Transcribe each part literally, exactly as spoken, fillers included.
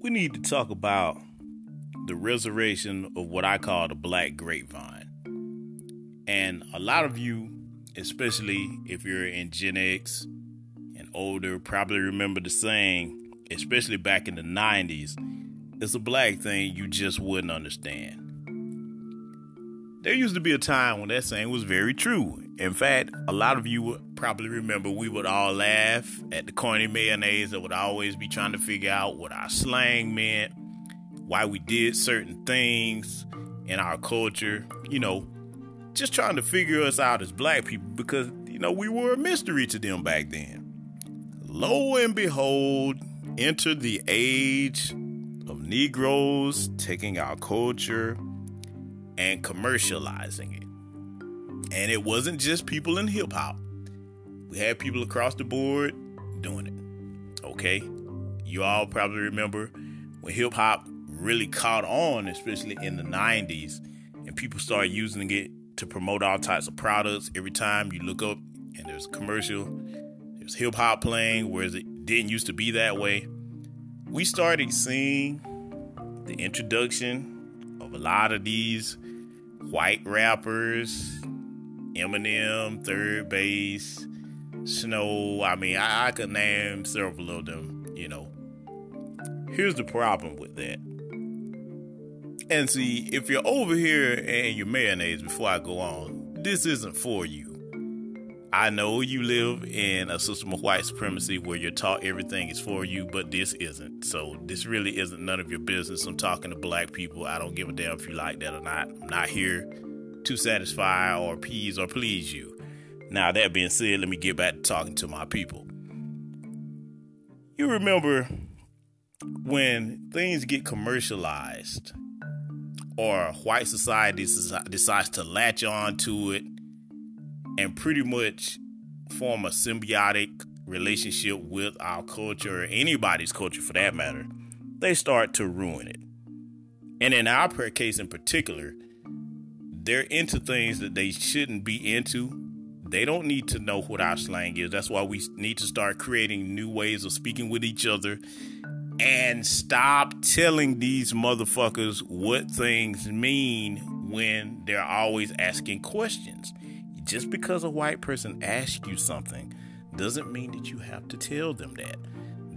We need to talk about the resurrection of what I call the black grapevine. And a lot of you, especially if you're in Gen X and older, probably remember the saying, especially back in the nineties, it's a black thing you just wouldn't understand. There used to be a time when that saying was very true. In fact, a lot of you would probably remember we would all laugh at the corny mayonnaise that would always be trying to figure out what our slang meant, why we did certain things in our culture, you know, just trying to figure us out as black people because, you know, we were a mystery to them back then. Lo and behold, enter the age of Negroes taking our culture and commercializing it. And it wasn't just people in hip-hop. We had people across the board doing it. Okay? You all probably remember when hip-hop really caught on, especially in the nineties, and people started using it to promote all types of products. Every time you look up and there's a commercial, there's hip-hop playing, whereas it didn't used to be that way. We started seeing the introduction of a lot of these white rappers, Eminem, Third Base, Snow. I mean, I, I could name several of them, you know. Here's the problem with that. And see, if you're over here and your mayonnaise, before I go on, this isn't for you. I know you live in a system of white supremacy where you're taught everything is for you, but this isn't. So this really isn't none of your business. I'm talking to black people. I don't give a damn if you like that or not. I'm not here to satisfy or appease or please you. Now, that being said, let me get back to talking to my people. You remember when things get commercialized or white society decides to latch on to it and pretty much form a symbiotic relationship with our culture or anybody's culture for that matter, they start to ruin it. And in our case in particular, they're into things that they shouldn't be into. They don't need to know what our slang is. That's why we need to start creating new ways of speaking with each other and stop telling these motherfuckers what things mean when they're always asking questions. Just because a white person asks you something doesn't mean that you have to tell them that.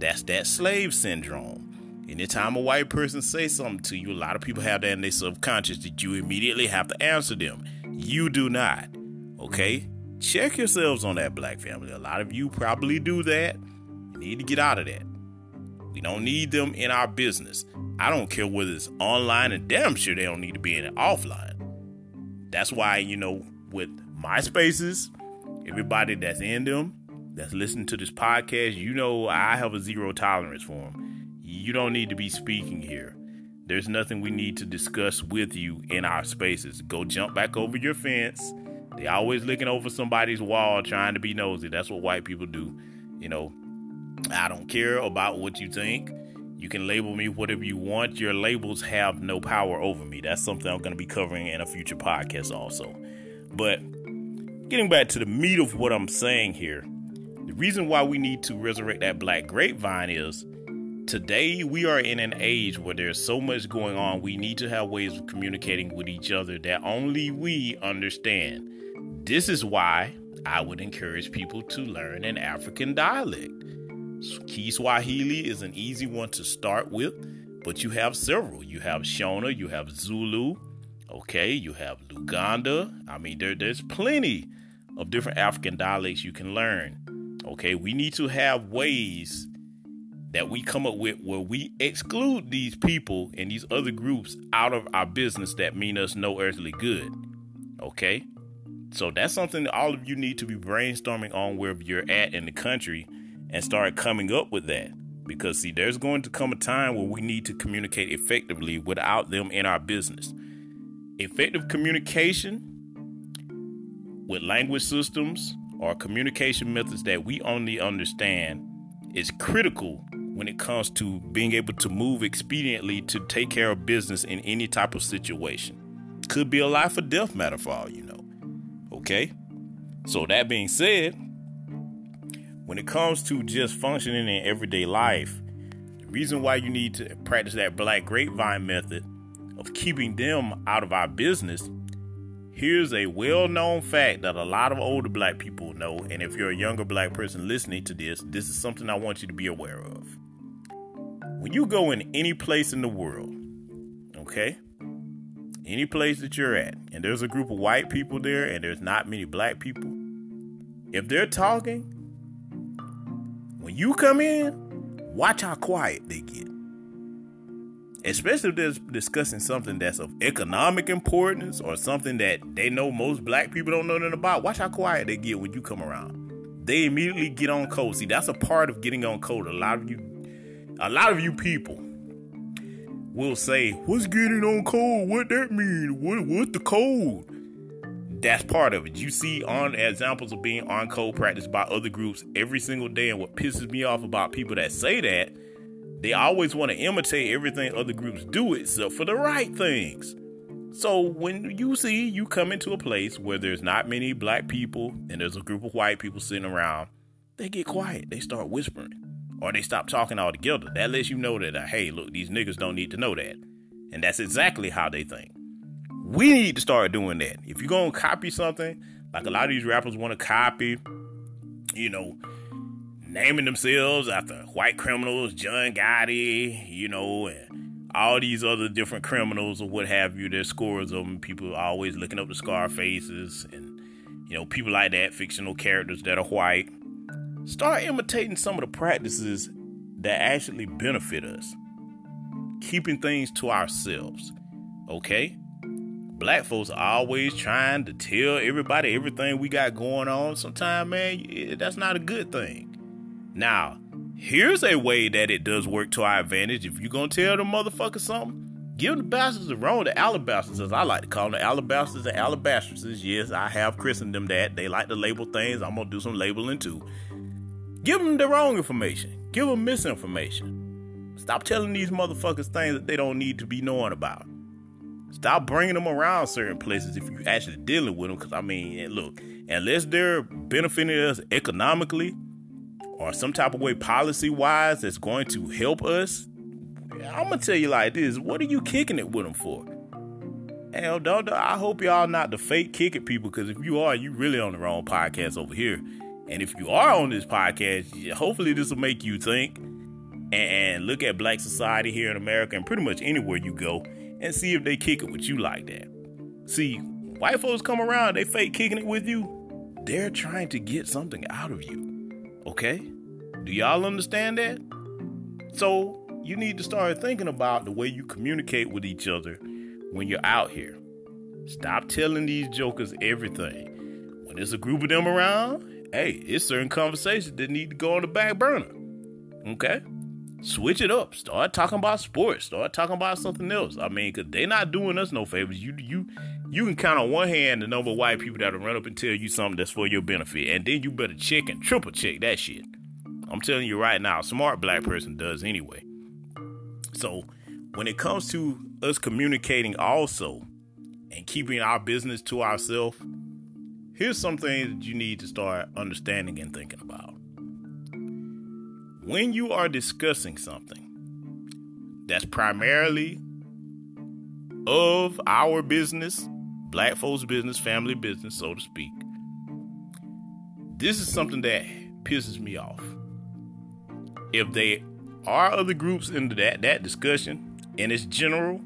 That's that slave syndrome. Anytime a white person says something to you, a lot of people have that in their subconscious that you immediately have to answer them. You do not. Okay? Check yourselves on that, black family. A lot of you probably do that. You need to get out of that. We don't need them in our business. I don't care whether it's online, and damn sure they don't need to be in it offline. That's why, you know, with MySpaces, everybody that's in them, that's listening to this podcast, you know I have a zero tolerance for them. You don't need to be speaking here. There's nothing we need to discuss with you in our spaces. Go jump back over your fence. They always looking over somebody's wall trying to be nosy. That's what white people do. You know, I don't care about what you think. You can label me whatever you want. Your labels have no power over me. That's something I'm going to be covering in a future podcast also. But getting back to the meat of what I'm saying here, the reason why we need to resurrect that black grapevine is today, we are in an age where there's so much going on. We need to have ways of communicating with each other that only we understand. This is why I would encourage people to learn an African dialect. Kiswahili is an easy one to start with, but you have several. You have Shona, you have Zulu, okay, you have Luganda. I mean, there, there's plenty of different African dialects you can learn, okay? We need to have ways that we come up with where we exclude these people and these other groups out of our business that mean us no earthly good. Okay? So that's something that all of you need to be brainstorming on wherever you're at in the country and start coming up with that. Because, see, there's going to come a time where we need to communicate effectively without them in our business. Effective communication with language systems or communication methods that we only understand is critical when it comes to being able to move expediently to take care of business in any type of situation. Could be a life or death matter for all you know. Okay? So that being said, when it comes to just functioning in everyday life, the reason why you need to practice that black grapevine method of keeping them out of our business, here's a well-known fact that a lot of older black people know, and if you're a younger black person listening to this, this is something I want you to be aware of. When you go in any place in the world, okay, any place that you're at, and there's a group of white people there, and there's not many black people, if they're talking, when you come in, watch how quiet they get. Especially if they're discussing something that's of economic importance or something that they know most black people don't know nothing about. Watch how quiet they get when you come around. They immediately get on code. See, that's a part of getting on code. A lot of you, a lot of you people will say, "What's getting on code? What that mean? What what the code?" That's part of it. You see on examples of being on code practiced by other groups every single day. And what pisses me off about people that say that, they always want to imitate everything other groups do except for the right things. So when you see you come into a place where there's not many black people and there's a group of white people sitting around, they get quiet. They start whispering or they stop talking altogether. That lets you know that, hey, look, these niggas don't need to know that. And that's exactly how they think. We need to start doing that. If you're going to copy something, like a lot of these rappers want to copy, you know, naming themselves after white criminals, John Gotti, you know, and all these other different criminals or what have you. There's scores of them. People are always looking up the Scarfaces and, you know, people like that, fictional characters that are white. Start imitating some of the practices that actually benefit us. Keeping things to ourselves, okay? Black folks are always trying to tell everybody everything we got going on. Sometimes, man, that's not a good thing. Now, here's a way that it does work to our advantage. If you're going to tell the motherfuckers something, give the bastards a wrong, the alabasters, as I like to call them, the alabasters and alabastresses. Yes, I have christened them that. They like to label things. I'm going to do some labeling too. Give them the wrong information. Give them misinformation. Stop telling these motherfuckers things that they don't need to be knowing about. Stop bringing them around certain places if you're actually dealing with them. Because, I mean, look, unless they're benefiting us economically, or some type of way policy-wise that's going to help us, I'm going to tell you like this. What are you kicking it with them for? Hell, don't, don't, I hope y'all not the fake kick it people, because if you are, you really on the wrong podcast over here. And if you are on this podcast, hopefully this will make you think and, and look at black society here in America and pretty much anywhere you go and see if they kick it with you like that. See, white folks come around, they fake kicking it with you. They're trying to get something out of you. Okay? Do y'all understand that? So you need to start thinking about the way you communicate with each other when you're out here. Stop telling these jokers everything. When there's a group of them around, hey, it's certain conversations that need to go on the back burner. Okay? Switch it up. Start talking about sports. Start talking about something else. I mean, because they're not doing us no favors. You you you can count on one hand the number of white people that'll run up and tell you something that's for your benefit. And then you better check and triple check that shit. I'm telling you right now, a smart black person does anyway. So when it comes to us communicating also and keeping our business to ourselves, here's some things that you need to start understanding and thinking about. When you are discussing something that's primarily of our business, black folks' business, family business, so to speak, this is something that pisses me off. If there are other groups into that, that discussion and it's general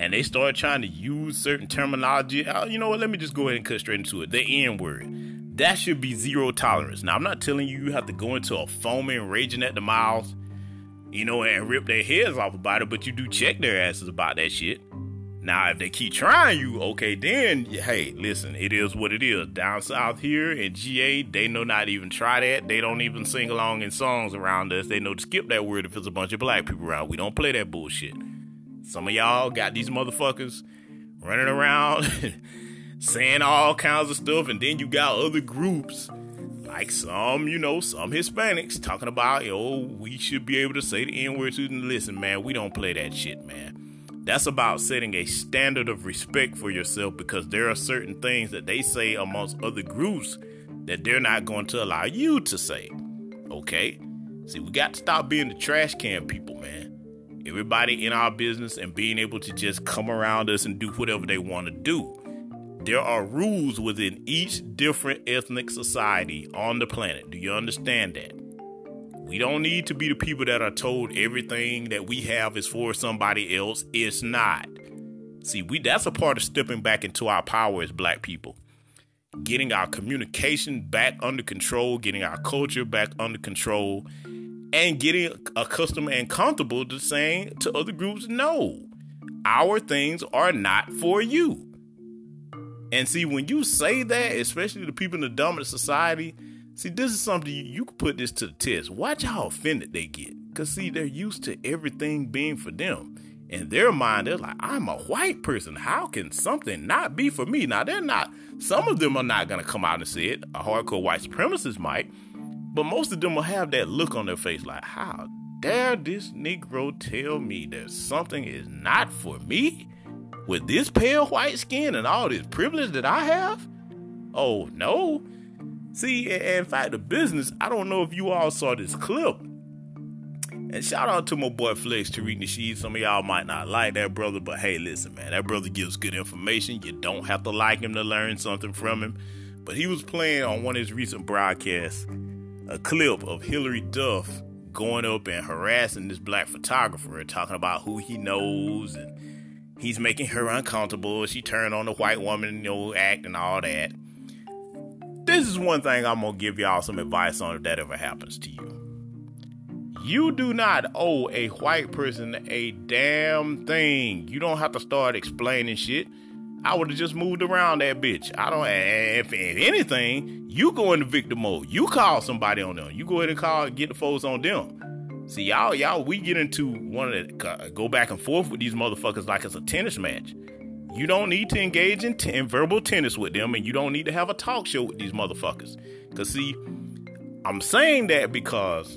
and they start trying to use certain terminology, oh, you know what, let me just go ahead and cut straight into it. The N-word. That should be zero tolerance. Now, I'm not telling you you have to go into a foaming, raging at the mouth, you know, and rip their heads off about it, but you do check their asses about that shit. Now, if they keep trying you, okay, then, hey, listen, it is what it is. Down south here in G A, they know not even try that. They don't even sing along in songs around us. They know to skip that word if there's a bunch of black people around. We don't play that bullshit. Some of y'all got these motherfuckers running around saying all kinds of stuff, and then you got other groups, like some, you know, some Hispanics talking about, oh, we should be able to say the N-word to them. Listen, man, we don't play that shit, man. That's about setting a standard of respect for yourself, because there are certain things that they say amongst other groups that they're not going to allow you to say. Okay? See, we got to stop being the trash can people, man. Everybody in our business and being able to just come around us and do whatever they want to do. There are rules within each different ethnic society on the planet. Do you understand that? We don't need to be the people that are told everything that we have is for somebody else. It's not. See, we that's a part of stepping back into our power as black people. Getting our communication back under control, getting our culture back under control, and getting accustomed and comfortable to saying to other groups, no, our things are not for you. And see, when you say that, especially to people in the dominant society, see, this is something you, you can put this to the test. Watch how offended they get. Because, see, they're used to everything being for them. In their mind, they're like, I'm a white person. How can something not be for me? Now, they're not. Some of them are not going to come out and say it. A hardcore white supremacist might. But most of them will have that look on their face like, how dare this Negro tell me that something is not for me? With this pale white skin and all this privilege that I have? Oh, no. See, in fact, the business, I don't know if you all saw this clip. And shout out to my boy Flex Tariq Nasheed. Some of y'all might not like that brother, but hey, listen, man, that brother gives good information. You don't have to like him to learn something from him. But he was playing on one of his recent broadcasts a clip of Hillary Duff going up and harassing this black photographer and talking about who he knows and he's making her uncomfortable. She turned on the white woman, you know, act and all that. This is one thing I'm going to give y'all some advice on if that ever happens to you. You do not owe a white person a damn thing. You don't have to start explaining shit. I would have just moved around that bitch. I don't, if, if anything, you go into victim mode. You call somebody on them. You go ahead and call, get the folks on them. See, y'all, y'all, we get into one of the, uh, go back and forth with these motherfuckers like it's a tennis match. You don't need to engage in, t- in verbal tennis with them, and you don't need to have a talk show with these motherfuckers. Because, see, I'm saying that because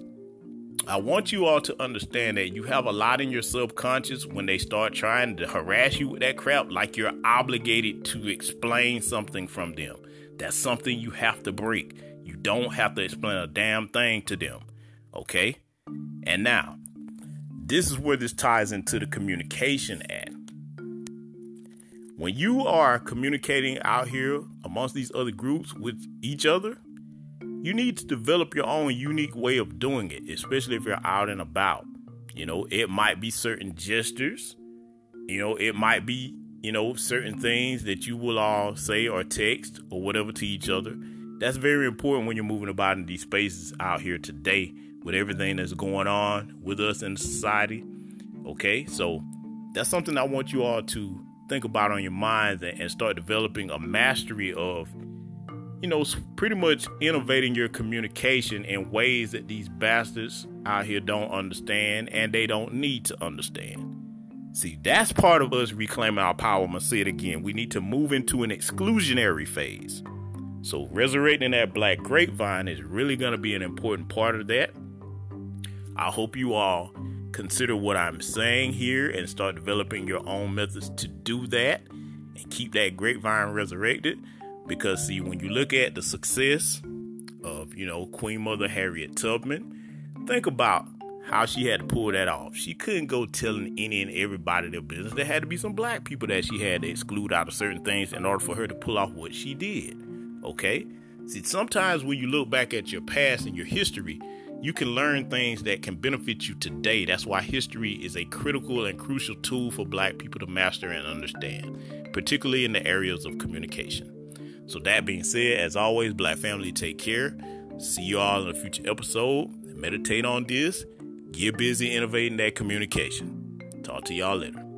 I want you all to understand that you have a lot in your subconscious when they start trying to harass you with that crap, like you're obligated to explain something from them. That's something you have to break. You don't have to explain a damn thing to them, okay? And now, this is where this ties into the communication act. When you are communicating out here amongst these other groups with each other, you need to develop your own unique way of doing it, especially if you're out and about. You know, it might be certain gestures. You know, it might be, you know, certain things that you will all say or text or whatever to each other. That's very important when you're moving about in these spaces out here today, with everything that's going on with us in society. Okay, so that's something I want you all to think about on your minds and, and start developing a mastery of, you know, pretty much innovating your communication in ways that these bastards out here don't understand and they don't need to understand. See, that's part of us reclaiming our power. I'm going to say it again. We need to move into an exclusionary phase. So resurrecting that black grapevine is really going to be an important part of that. I hope you all consider what I'm saying here and start developing your own methods to do that and keep that grapevine resurrected. Because, see, when you look at the success of, you know, Queen Mother Harriet Tubman, think about how she had to pull that off. She couldn't go telling any and everybody their business. There had to be some black people that she had to exclude out of certain things in order for her to pull off what she did. OK, see, sometimes when you look back at your past and your history, you can learn things that can benefit you today. That's why history is a critical and crucial tool for black people to master and understand, particularly in the areas of communication. So that being said, as always, black family, take care. See you all in a future episode. Meditate on this. Get busy innovating that communication. Talk to y'all later.